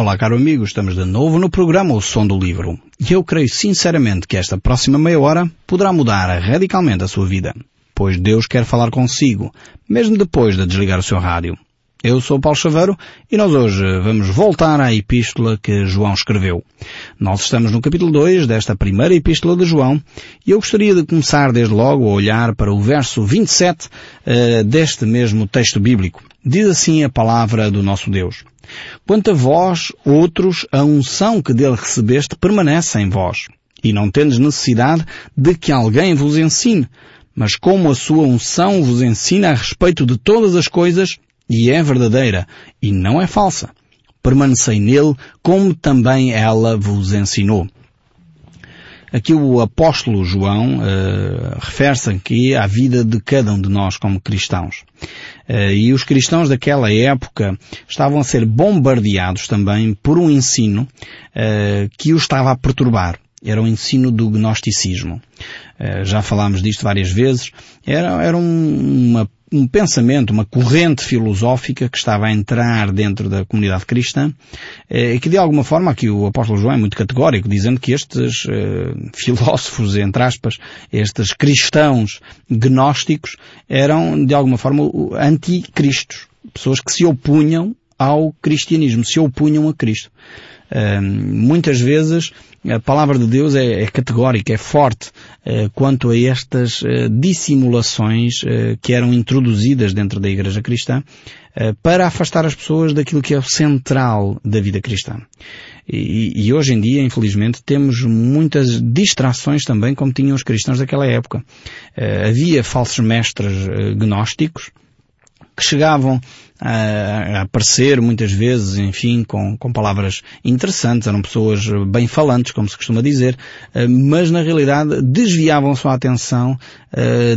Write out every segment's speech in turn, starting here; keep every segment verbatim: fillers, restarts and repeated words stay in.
Olá, caro amigo, estamos de novo no programa O Som do Livro. E eu creio sinceramente que esta próxima meia hora poderá mudar radicalmente a sua vida, pois Deus quer falar consigo, mesmo depois de desligar o seu rádio. Eu sou Paulo Chaveiro e nós hoje vamos voltar à epístola que João escreveu. Nós estamos no capítulo dois desta primeira epístola de João e eu gostaria de começar desde logo a olhar para o verso vinte e sete uh, deste mesmo texto bíblico. Diz assim a palavra do nosso Deus: "Quanto a vós, outros, a unção que dele recebeste permanece em vós, e não tendes necessidade de que alguém vos ensine, mas como a sua unção vos ensina a respeito de todas as coisas, e é verdadeira, e não é falsa. Permanecei nele, como também ela vos ensinou." Aqui o apóstolo João uh, refere-se aqui à vida de cada um de nós como cristãos. Uh, e os cristãos daquela época estavam a ser bombardeados também por um ensino uh, que os estava a perturbar. Era o ensino do gnosticismo. Uh, já falámos disto várias vezes. Era, era um, uma um pensamento, uma corrente filosófica que estava a entrar dentro da comunidade cristã, e que de alguma forma, aqui o apóstolo João é muito categórico, dizendo que estes eh, filósofos, entre aspas, estes cristãos gnósticos, eram de alguma forma anticristos, pessoas que se opunham ao cristianismo, se opunham a Cristo. Uh, muitas vezes a palavra de Deus é, é categórica, é forte uh, quanto a estas uh, dissimulações uh, que eram introduzidas dentro da Igreja Cristã uh, para afastar as pessoas daquilo que é o central da vida cristã. E, e hoje em dia, infelizmente, temos muitas distrações também, como tinham os cristãos daquela época. Uh, havia falsos mestres uh, gnósticos que chegavam a aparecer muitas vezes, enfim, com, com palavras interessantes, eram pessoas bem falantes, como se costuma dizer, mas na realidade desviavam sua atenção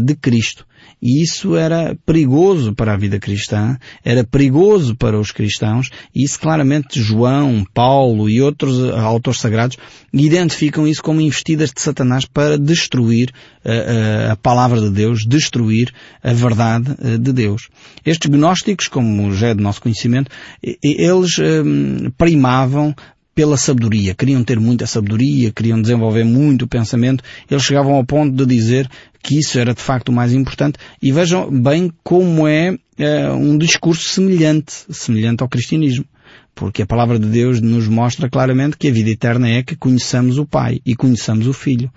de Cristo. E isso era perigoso para a vida cristã, era perigoso para os cristãos, e isso claramente João, Paulo e outros autores sagrados identificam isso como investidas de Satanás para destruir a, a, a palavra de Deus, destruir a verdade de Deus. Estes gnósticos, como já é do nosso conhecimento, eles hum, primavam pela sabedoria, queriam ter muita sabedoria, queriam desenvolver muito o pensamento, eles chegavam ao ponto de dizer que isso era de facto o mais importante, e vejam bem como é, é um discurso semelhante, semelhante ao cristianismo, porque a palavra de Deus nos mostra claramente que a vida eterna é que conheçamos o Pai e conheçamos o Filho.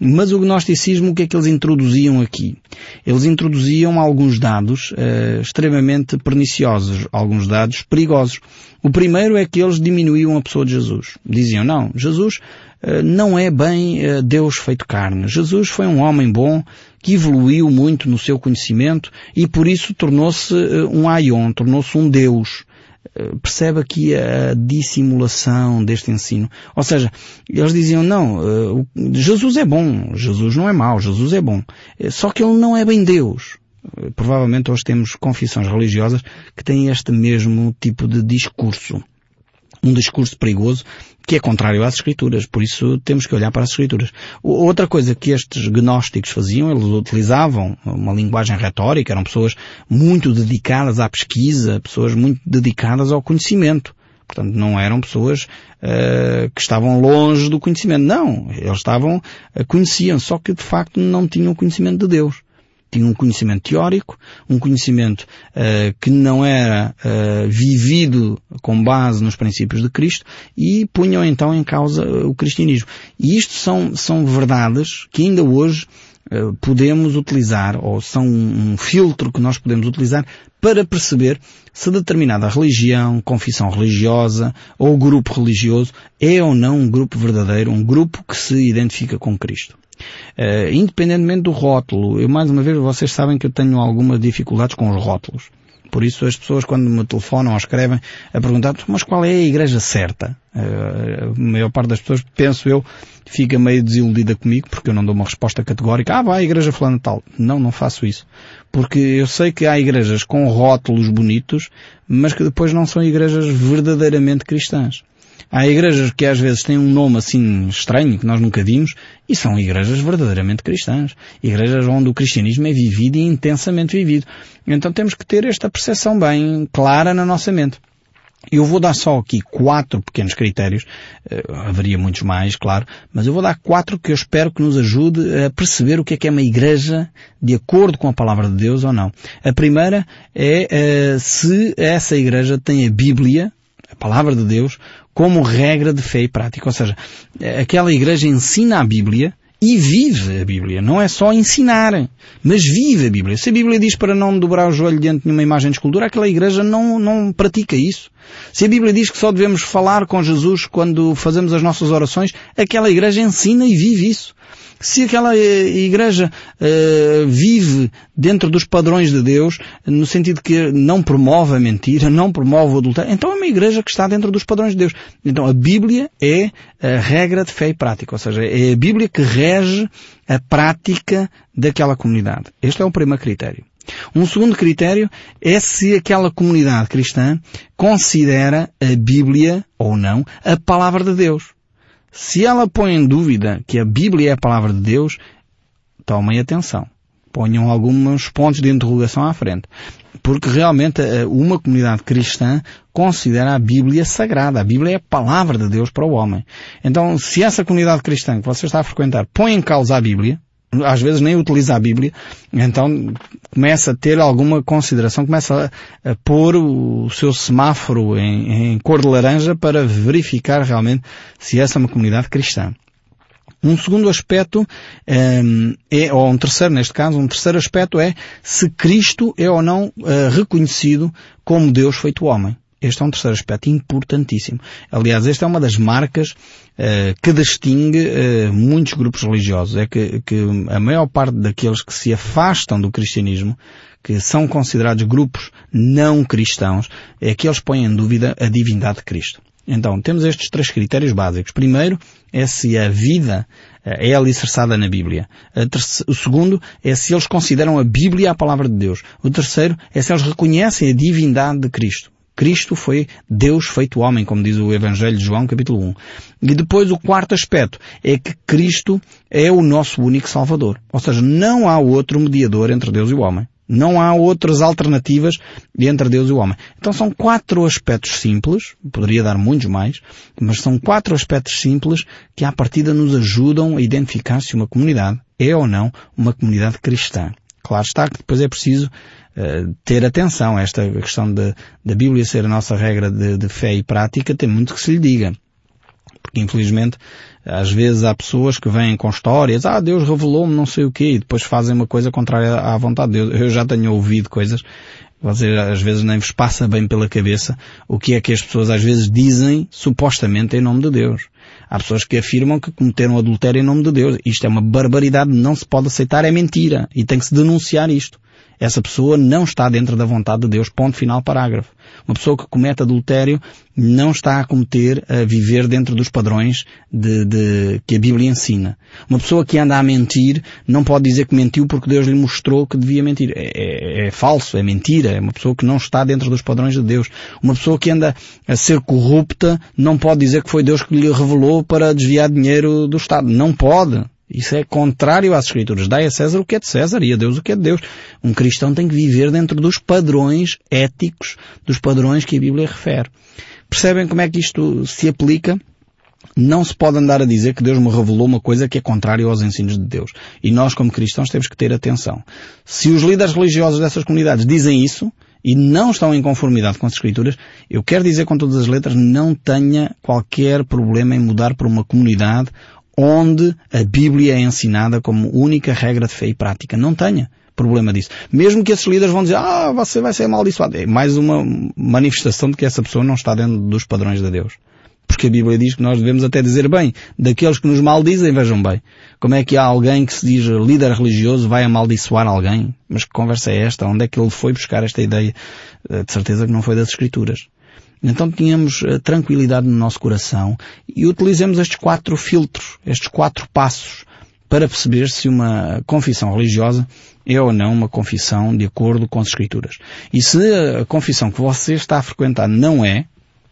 Mas o gnosticismo, o que é que eles introduziam aqui? Eles introduziam alguns dados uh, extremamente perniciosos, alguns dados perigosos. O primeiro é que eles diminuíam a pessoa de Jesus. Diziam, não, Jesus uh, não é bem uh, Deus feito carne. Jesus foi um homem bom que evoluiu muito no seu conhecimento e por isso tornou-se uh, um aion, tornou-se um Deus. Percebe aqui a dissimulação deste ensino. Ou seja, eles diziam, não, Jesus é bom, Jesus não é mau, Jesus é bom. Só que ele não é bem Deus. Provavelmente hoje temos confissões religiosas que têm este mesmo tipo de discurso. Um discurso perigoso que é contrário às Escrituras, por isso temos que olhar para as Escrituras. Outra coisa que estes gnósticos faziam, eles utilizavam uma linguagem retórica, eram pessoas muito dedicadas à pesquisa, pessoas muito dedicadas ao conhecimento. Portanto, não eram pessoas uh, que estavam longe do conhecimento. Não, eles estavam, conheciam, só que de facto não tinham conhecimento de Deus. Tinha um conhecimento teórico, um conhecimento uh, que não era uh, vivido com base nos princípios de Cristo e punham então em causa uh, o cristianismo. E isto são, são verdades que ainda hoje uh, podemos utilizar, ou são um, um filtro que nós podemos utilizar para perceber se determinada religião, confissão religiosa ou grupo religioso é ou não um grupo verdadeiro, um grupo que se identifica com Cristo. Uh, independentemente do rótulo, eu mais uma vez, vocês sabem que eu tenho algumas dificuldades com os rótulos. Por isso as pessoas quando me telefonam ou escrevem a perguntar, mas qual é a igreja certa? Uh, a maior parte das pessoas, penso eu, fica meio desiludida comigo porque eu não dou uma resposta categórica. Ah, vai, a igreja fulana tal. Não, não faço isso. Porque eu sei que há igrejas com rótulos bonitos, mas que depois não são igrejas verdadeiramente cristãs. Há igrejas que às vezes têm um nome assim estranho, que nós nunca vimos, e são igrejas verdadeiramente cristãs. Igrejas onde o cristianismo é vivido e intensamente vivido. Então temos que ter esta percepção bem clara na nossa mente. Eu vou dar só aqui quatro pequenos critérios, uh, haveria muitos mais, claro, mas eu vou dar quatro que eu espero que nos ajude a perceber o que é que é uma igreja de acordo com a palavra de Deus ou não. A primeira é uh, se essa igreja tem a Bíblia, a palavra de Deus, como regra de fé e prática. Ou seja, aquela igreja ensina a Bíblia e vive a Bíblia. Não é só ensinar, mas vive a Bíblia. Se a Bíblia diz para não dobrar o joelho diante de uma imagem de escultura, aquela igreja não, não pratica isso. Se a Bíblia diz que só devemos falar com Jesus quando fazemos as nossas orações, aquela igreja ensina e vive isso. Se aquela igreja uh, vive dentro dos padrões de Deus, no sentido que não promove a mentira, não promove o adultério, então é uma igreja que está dentro dos padrões de Deus. Então a Bíblia é a regra de fé e prática, ou seja, é a Bíblia que rege a prática daquela comunidade. Este é o primeiro critério. Um segundo critério é se aquela comunidade cristã considera a Bíblia, ou não, a palavra de Deus. Se ela põe em dúvida que a Bíblia é a palavra de Deus, tomem atenção. Ponham alguns pontos de interrogação à frente. Porque realmente uma comunidade cristã considera a Bíblia sagrada. A Bíblia é a palavra de Deus para o homem. Então, se essa comunidade cristã que você está a frequentar põe em causa a Bíblia, às vezes nem utiliza a Bíblia, então começa a ter alguma consideração, começa a, a pôr o seu semáforo em, em cor de laranja para verificar realmente se essa é uma comunidade cristã. Um segundo aspecto, um, é, ou um terceiro neste caso, um terceiro aspecto é se Cristo é ou não uh, reconhecido como Deus feito homem. Este é um terceiro aspecto importantíssimo. Aliás, esta é uma das marcas uh, que distingue uh, muitos grupos religiosos. É que, que a maior parte daqueles que se afastam do cristianismo, que são considerados grupos não cristãos, é que eles põem em dúvida a divindade de Cristo. Então, temos estes três critérios básicos. Primeiro, é se a vida é alicerçada na Bíblia. O segundo é se eles consideram a Bíblia a palavra de Deus. O terceiro é se eles reconhecem a divindade de Cristo. Cristo foi Deus feito homem, como diz o Evangelho de João, capítulo um. E depois o quarto aspecto é que Cristo é o nosso único Salvador. Ou seja, não há outro mediador entre Deus e o homem. Não há outras alternativas entre Deus e o homem. Então são quatro aspectos simples, poderia dar muitos mais, mas são quatro aspectos simples que à partida nos ajudam a identificar se uma comunidade é ou não uma comunidade cristã. Claro está que depois é preciso Uh, ter atenção. Esta questão da Bíblia ser a nossa regra de, de fé e prática tem muito que se lhe diga. Porque, infelizmente, às vezes há pessoas que vêm com histórias, ah, Deus revelou-me não sei o quê, e depois fazem uma coisa contrária à vontade de Deus. Eu já tenho ouvido coisas, vocês às vezes nem vos passa bem pela cabeça o que é que as pessoas às vezes dizem supostamente em nome de Deus. Há pessoas que afirmam que cometeram adultério em nome de Deus. Isto é uma barbaridade, não se pode aceitar, é mentira, e tem que se denunciar isto. Essa pessoa não está dentro da vontade de Deus, ponto final, parágrafo. Uma pessoa que comete adultério não está a cometer, a viver dentro dos padrões de, de, que a Bíblia ensina. Uma pessoa que anda a mentir não pode dizer que mentiu porque Deus lhe mostrou que devia mentir. É, é, é falso, é mentira, é uma pessoa que não está dentro dos padrões de Deus. Uma pessoa que anda a ser corrupta não pode dizer que foi Deus que lhe revelou para desviar dinheiro do Estado. Não pode. Isso é contrário às Escrituras. Dai a César o que é de César e a Deus o que é de Deus. Um cristão tem que viver dentro dos padrões éticos, dos padrões que a Bíblia refere. Percebem como é que isto se aplica? Não se pode andar a dizer que Deus me revelou uma coisa que é contrária aos ensinos de Deus. E nós, como cristãos, temos que ter atenção. Se os líderes religiosos dessas comunidades dizem isso e não estão em conformidade com as Escrituras, eu quero dizer com todas as letras, não tenha qualquer problema em mudar para uma comunidade onde a Bíblia é ensinada como única regra de fé e prática. Não tenha problema disso. Mesmo que esses líderes vão dizer, ah, você vai ser amaldiçoado. É mais uma manifestação de que essa pessoa não está dentro dos padrões de Deus. Porque a Bíblia diz que nós devemos até dizer bem daqueles que nos maldizem, vejam bem. Como é que há alguém que se diz líder religioso vai amaldiçoar alguém? Mas que conversa é esta? Onde é que ele foi buscar esta ideia? De certeza que não foi das Escrituras. Então tínhamos tranquilidade no nosso coração e utilizemos estes quatro filtros, estes quatro passos, para perceber se uma confissão religiosa é ou não uma confissão de acordo com as Escrituras. E se a confissão que você está a frequentar não é,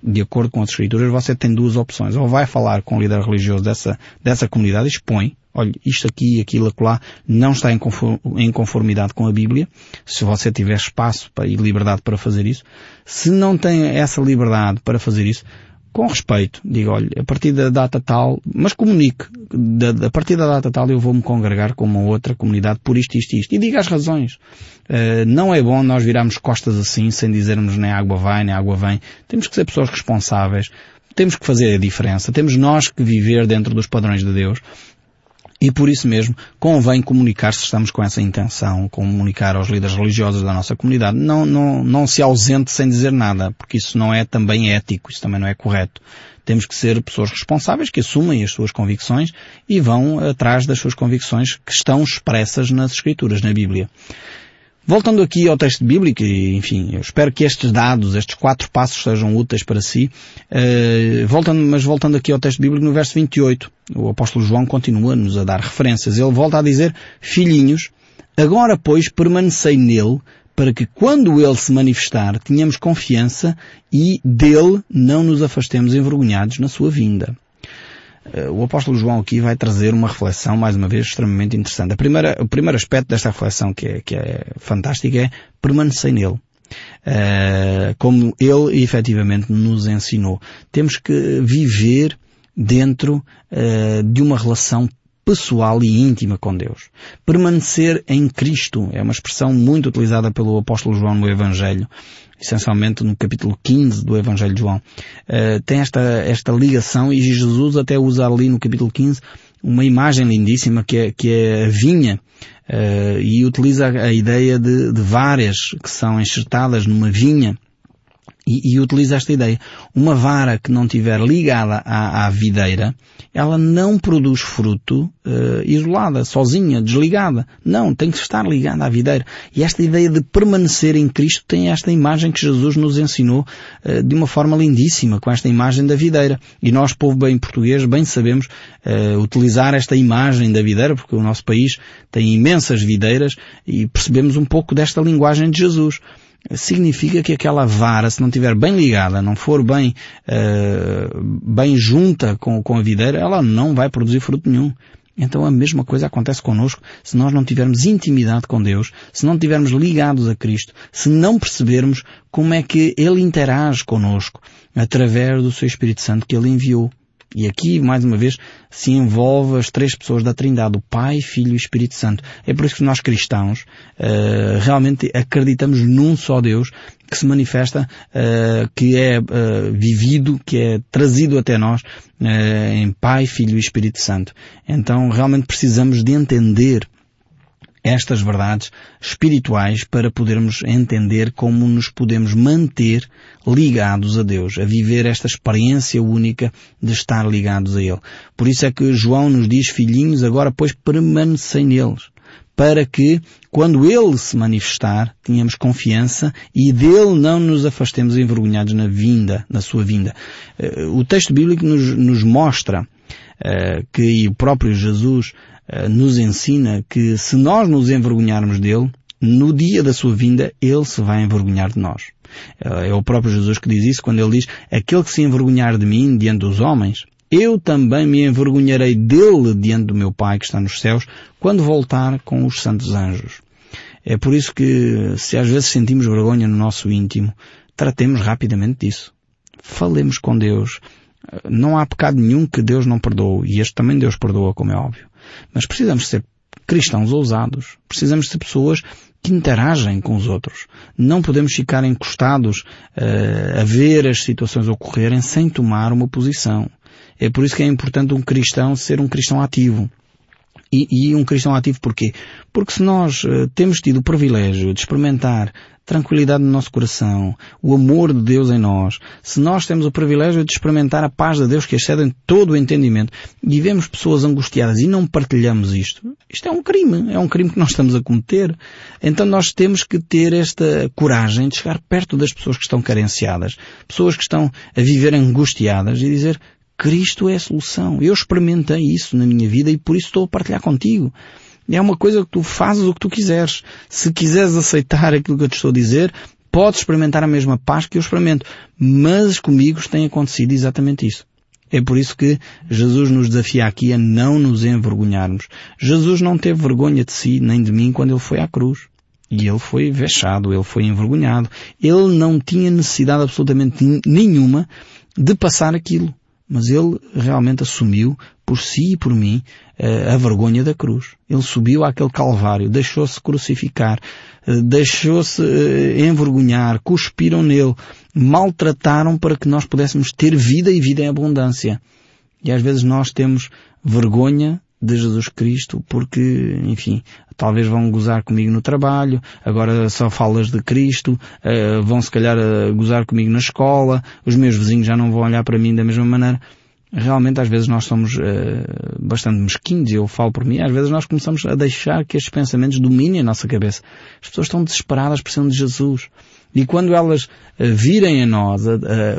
de acordo com as escrituras, você tem duas opções. Ou vai falar com o líder religioso dessa, dessa comunidade, expõe, olha, isto aqui, aquilo, acolá, não está em conformidade com a Bíblia, se você tiver espaço para, e liberdade para fazer isso. Se não tem essa liberdade para fazer isso, com respeito, diga, olha, a partir da data tal, mas comunique, da, a partir da data tal eu vou-me congregar com uma outra comunidade por isto, isto, isto. E diga as razões. Uh, não é bom nós virarmos costas assim, sem dizermos nem água vai, nem água vem. Temos que ser pessoas responsáveis, temos que fazer a diferença, temos nós que viver dentro dos padrões de Deus. E por isso mesmo convém comunicar, se estamos com essa intenção, comunicar aos líderes religiosos da nossa comunidade. Não, não, não se ausente sem dizer nada, porque isso não é também ético, isso também não é correto. Temos que ser pessoas responsáveis que assumem as suas convicções e vão atrás das suas convicções que estão expressas nas Escrituras, na Bíblia. Voltando aqui ao texto bíblico, enfim, eu espero que estes dados, estes quatro passos sejam úteis para si. Uh, voltando, mas voltando aqui ao texto bíblico, no verso vinte e oito, o apóstolo João continua-nos a dar referências. Ele volta a dizer, filhinhos, agora, pois, permanecei nele, para que quando ele se manifestar, tenhamos confiança e dele não nos afastemos envergonhados na sua vinda. O apóstolo João aqui vai trazer uma reflexão, mais uma vez, extremamente interessante. A primeira, o primeiro aspecto desta reflexão, que é, que é fantástica, é permanecer nele. Uh, como ele, efetivamente, nos ensinou. Temos que viver dentro uh, de uma relação pessoal e íntima com Deus. Permanecer em Cristo é uma expressão muito utilizada pelo apóstolo João no Evangelho, essencialmente no capítulo quinze do Evangelho de João. Uh, tem esta, esta ligação, e Jesus até usa ali no capítulo quinze uma imagem lindíssima que é, que é a vinha, uh, e utiliza a ideia de, de varas que são enxertadas numa vinha. E, e utiliza esta ideia. Uma vara que não estiver ligada à, à videira, ela não produz fruto uh, isolada, sozinha, desligada. Não, tem que estar ligada à videira. E esta ideia de permanecer em Cristo tem esta imagem que Jesus nos ensinou uh, de uma forma lindíssima, com esta imagem da videira. E nós, povo bem português, bem sabemos uh, utilizar esta imagem da videira, porque o nosso país tem imensas videiras e percebemos um pouco desta linguagem de Jesus. Significa que aquela vara, se não estiver bem ligada, não for bem, uh, bem junta com, com a videira, ela não vai produzir fruto nenhum. Então a mesma coisa acontece connosco se nós não tivermos intimidade com Deus, se não tivermos ligados a Cristo, se não percebermos como é que Ele interage connosco através do seu Espírito Santo que Ele enviou. E aqui, mais uma vez, se envolve as três pessoas da Trindade, o Pai, Filho e Espírito Santo. É por isso que nós cristãos uh, realmente acreditamos num só Deus que se manifesta, uh, que é uh, vivido, que é trazido até nós uh, em Pai, Filho e Espírito Santo. Então realmente precisamos de entender estas verdades espirituais para podermos entender como nos podemos manter ligados a Deus, a viver esta experiência única de estar ligados a Ele. Por isso é que João nos diz, filhinhos, agora pois permanecei neles, para que quando Ele se manifestar, tenhamos confiança e dele não nos afastemos envergonhados na vinda, na sua vinda. O texto bíblico nos, nos mostra uh, que o próprio Jesus nos ensina que se nós nos envergonharmos dele, no dia da sua vinda, ele se vai envergonhar de nós. É o próprio Jesus que diz isso quando ele diz, aquele que se envergonhar de mim diante dos homens, eu também me envergonharei dele diante do meu Pai que está nos céus, quando voltar com os santos anjos. É por isso que, se às vezes sentimos vergonha no nosso íntimo, tratemos rapidamente disso. Falemos com Deus. Não há pecado nenhum que Deus não perdoe, e este também Deus perdoa, como é óbvio. Mas precisamos ser cristãos ousados. Precisamos ser pessoas que interagem com os outros. Não podemos ficar encostados uh, a ver as situações ocorrerem sem tomar uma posição. É por isso que é importante um cristão ser um cristão ativo. E, e um cristão ativo porquê? Porque se nós uh, temos tido o privilégio de experimentar tranquilidade no nosso coração, o amor de Deus em nós, se nós temos o privilégio de experimentar a paz de Deus que excede todo o entendimento e vemos pessoas angustiadas e não partilhamos isto, isto é um crime, é um crime que nós estamos a cometer. Então nós temos que ter esta coragem de chegar perto das pessoas que estão carenciadas, pessoas que estão a viver angustiadas e dizer, Cristo é a solução, eu experimentei isso na minha vida e por isso estou a partilhar contigo. É uma coisa que tu fazes o que tu quiseres. Se quiseres aceitar aquilo que eu te estou a dizer, pode experimentar a mesma paz que eu experimento, mas comigo tem acontecido exatamente isso. É por isso que Jesus nos desafia aqui a não nos envergonharmos. Jesus não teve vergonha de si nem de mim quando ele foi à cruz. E ele foi vexado, ele foi envergonhado. Ele não tinha necessidade absolutamente nenhuma de passar aquilo. Mas ele realmente assumiu, por si e por mim, a vergonha da cruz. Ele subiu àquele calvário, deixou-se crucificar, deixou-se envergonhar, cuspiram nele, maltrataram para que nós pudéssemos ter vida e vida em abundância. E às vezes nós temos vergonha de Jesus Cristo porque, enfim, talvez vão gozar comigo no trabalho, agora só falas de Cristo, uh, vão se calhar uh, gozar comigo na escola, os meus vizinhos já não vão olhar para mim da mesma maneira. Realmente às vezes nós somos uh, bastante mesquinhos, eu falo por mim, às vezes nós começamos a deixar que estes pensamentos dominem a nossa cabeça. As pessoas estão desesperadas, precisam de Jesus. E quando elas uh, virem a nós, a,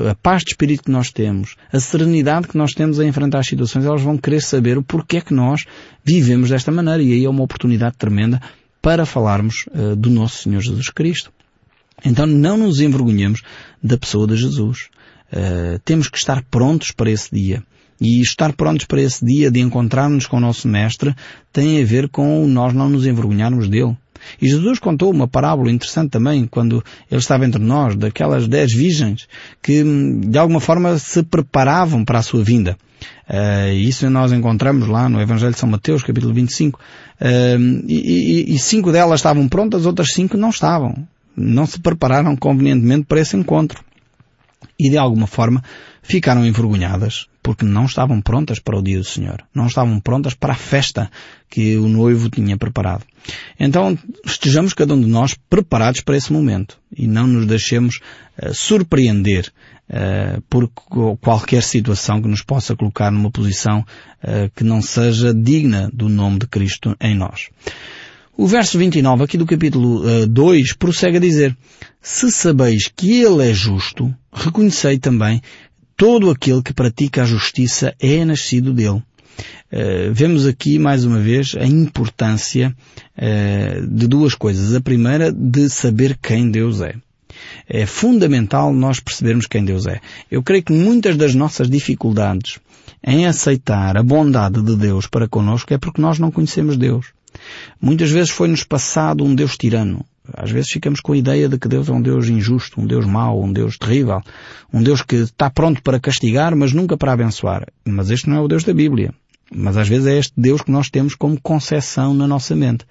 a, a paz de espírito que nós temos, a serenidade que nós temos a enfrentar as situações, elas vão querer saber o porquê é que nós vivemos desta maneira. E aí é uma oportunidade tremenda para falarmos uh, do nosso Senhor Jesus Cristo. Então não nos envergonhemos da pessoa de Jesus. Uh, temos que estar prontos para esse dia. E estar prontos para esse dia de encontrarmos com o nosso Mestre tem a ver com nós não nos envergonharmos dele. E Jesus contou uma parábola interessante também, quando ele estava entre nós, daquelas dez virgens que, de alguma forma, se preparavam para a sua vinda. Uh, isso nós encontramos lá no Evangelho de São Mateus, capítulo vinte e cinco. Uh, e, e, e cinco delas estavam prontas, as outras cinco não estavam. Não se prepararam convenientemente para esse encontro. E de alguma forma ficaram envergonhadas porque não estavam prontas para o dia do Senhor. Não estavam prontas para a festa que o noivo tinha preparado. Então estejamos cada um de nós preparados para esse momento e não nos deixemos uh, surpreender uh, por qualquer situação que nos possa colocar numa posição uh, que não seja digna do nome de Cristo em nós. O verso vinte e nove aqui do capítulo uh, dois prossegue a dizer: se sabeis que ele é justo, reconhecei também todo aquele que pratica a justiça é nascido dele. Uh, vemos aqui mais uma vez a importância uh, de duas coisas. A primeira, de saber quem Deus é. É fundamental nós percebermos quem Deus é. Eu creio que muitas das nossas dificuldades em aceitar a bondade de Deus para connosco é porque nós não conhecemos Deus. Muitas vezes foi-nos passado um Deus tirano. Às vezes ficamos com a ideia de que Deus é um Deus injusto, um Deus mau, um Deus terrível, um Deus que está pronto para castigar, mas nunca para abençoar. Mas este não é o Deus da Bíblia. Mas às vezes é este Deus que nós temos como concepção na nossa mente.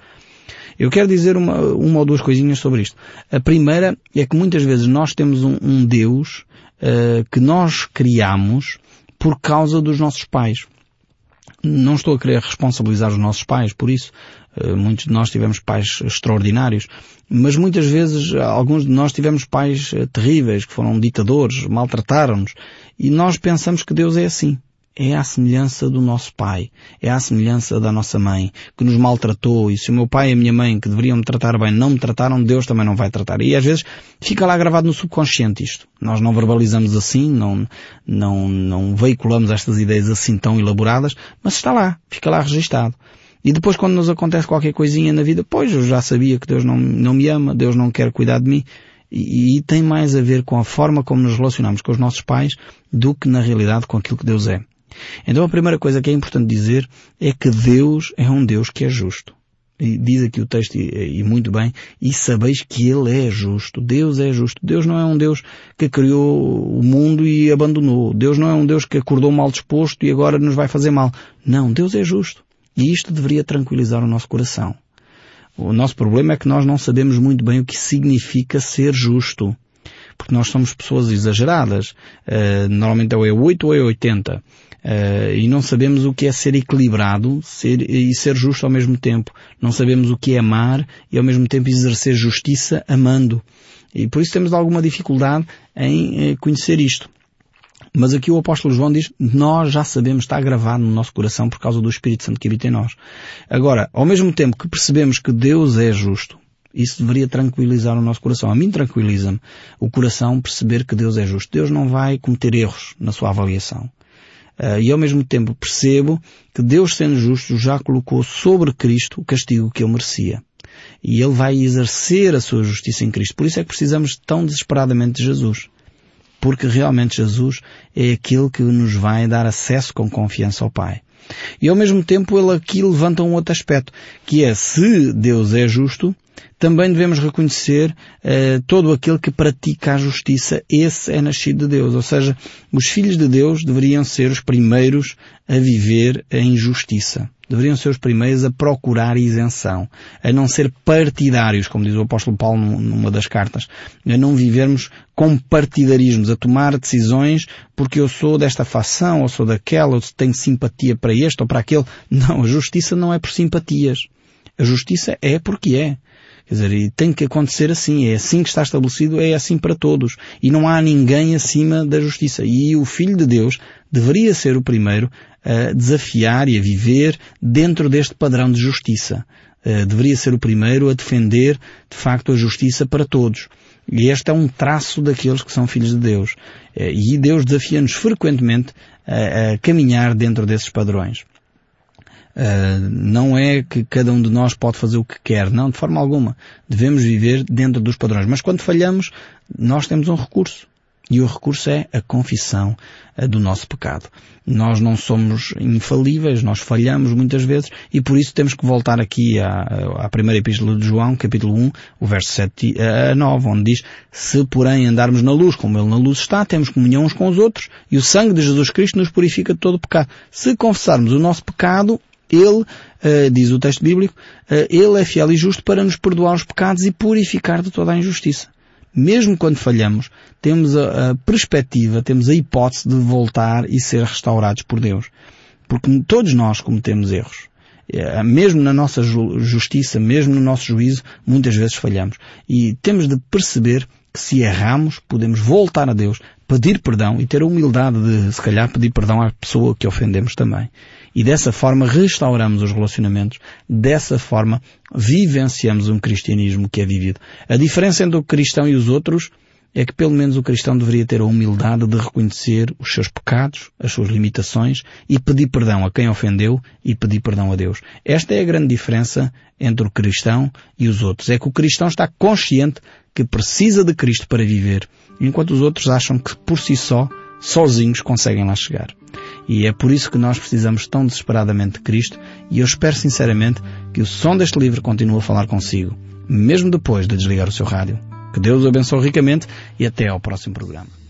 Eu quero dizer uma, uma ou duas coisinhas sobre isto. A primeira é que muitas vezes nós temos um, um Deus uh, que nós criamos por causa dos nossos pais. Não estou a querer responsabilizar os nossos pais por isso. Muitos de nós tivemos pais extraordinários, mas muitas vezes alguns de nós tivemos pais terríveis, que foram ditadores, maltrataram-nos, e nós pensamos que Deus é assim. É à semelhança do nosso pai, é à semelhança da nossa mãe, que nos maltratou, e se o meu pai e a minha mãe, que deveriam me tratar bem, não me trataram, Deus também não vai tratar. E às vezes fica lá gravado no subconsciente isto. Nós não verbalizamos assim, não, não, não veiculamos estas ideias assim tão elaboradas, mas está lá, fica lá registado. E depois quando nos acontece qualquer coisinha na vida, pois eu já sabia que Deus não, não me ama, Deus não quer cuidar de mim. E, e tem mais a ver com a forma como nos relacionamos com os nossos pais do que na realidade com aquilo que Deus é. Então a primeira coisa que é importante dizer é que Deus é um Deus que é justo. E diz aqui o texto, e, e muito bem, e sabeis que Ele é justo. Deus é justo. Deus não é um Deus que criou o mundo e abandonou. Deus não é um Deus que acordou mal disposto e agora nos vai fazer mal. Não, Deus é justo. E isto deveria tranquilizar o nosso coração. O nosso problema é que nós não sabemos muito bem o que significa ser justo. Porque nós somos pessoas exageradas. Uh, normalmente ou é oito ou é oitenta. Uh, e não sabemos o que é ser equilibrado ser, e ser justo ao mesmo tempo. Não sabemos o que é amar e ao mesmo tempo exercer justiça amando. E por isso temos alguma dificuldade em eh, conhecer isto. Mas aqui o apóstolo João diz, nós já sabemos, está gravado no nosso coração por causa do Espírito Santo que habita em nós. Agora, ao mesmo tempo que percebemos que Deus é justo, isso deveria tranquilizar o nosso coração. A mim tranquiliza-me o coração perceber que Deus é justo. Deus não vai cometer erros na sua avaliação. Uh, e ao mesmo tempo percebo que Deus, sendo justo, já colocou sobre Cristo o castigo que eu merecia. E Ele vai exercer a sua justiça em Cristo. Por isso é que precisamos tão desesperadamente de Jesus. Porque realmente Jesus é aquele que nos vai dar acesso com confiança ao Pai. E ao mesmo tempo Ele aqui levanta um outro aspecto, que é, se Deus é justo, também devemos reconhecer eh, todo aquele que pratica a justiça, esse é nascido de Deus. Ou seja, os filhos de Deus deveriam ser os primeiros a viver em justiça. Deveriam ser os primeiros a procurar isenção, a não ser partidários, como diz o apóstolo Paulo numa das cartas, a não vivermos com partidarismos, a tomar decisões porque eu sou desta facção, ou sou daquela, ou tenho simpatia para este ou para aquele. Não, a justiça não é por simpatias. A justiça é porque é. Quer dizer, e tem que acontecer assim, é assim que está estabelecido, é assim para todos. E não há ninguém acima da justiça. E o Filho de Deus deveria ser o primeiro a desafiar e a viver dentro deste padrão de justiça. Deveria ser o primeiro a defender, de facto, a justiça para todos. E este é um traço daqueles que são filhos de Deus. E Deus desafia-nos frequentemente a caminhar dentro desses padrões. Uh, não é que cada um de nós pode fazer o que quer, não, de forma alguma. Devemos viver dentro dos padrões. Mas quando falhamos, nós temos um recurso. E o recurso é a confissão uh, do nosso pecado. Nós não somos infalíveis, nós falhamos muitas vezes e por isso temos que voltar aqui à, à primeira epístola de João, capítulo um, o verso sete a nove, onde diz: se porém andarmos na luz, como Ele na luz está, temos comunhão uns com os outros e o sangue de Jesus Cristo nos purifica de todo o pecado. Se confessarmos o nosso pecado, Ele, uh, diz o texto bíblico, uh, Ele é fiel e justo para nos perdoar os pecados e purificar de toda a injustiça. Mesmo quando falhamos, temos a, a perspectiva, temos a hipótese de voltar e ser restaurados por Deus. Porque todos nós cometemos erros. É, mesmo na nossa ju- justiça, mesmo no nosso juízo, muitas vezes falhamos. E temos de perceber que se erramos, podemos voltar a Deus, pedir perdão e ter a humildade de, se calhar, pedir perdão à pessoa que ofendemos também. E dessa forma restauramos os relacionamentos, dessa forma vivenciamos um cristianismo que é vivido. A diferença entre o cristão e os outros é que pelo menos o cristão deveria ter a humildade de reconhecer os seus pecados, as suas limitações e pedir perdão a quem ofendeu e pedir perdão a Deus. Esta é a grande diferença entre o cristão e os outros. É que o cristão está consciente que precisa de Cristo para viver, enquanto os outros acham que por si só, sozinhos, conseguem lá chegar. E é por isso que nós precisamos tão desesperadamente de Cristo, e eu espero sinceramente que o som deste livro continue a falar consigo, mesmo depois de desligar o seu rádio. Que Deus o abençoe ricamente e até ao próximo programa.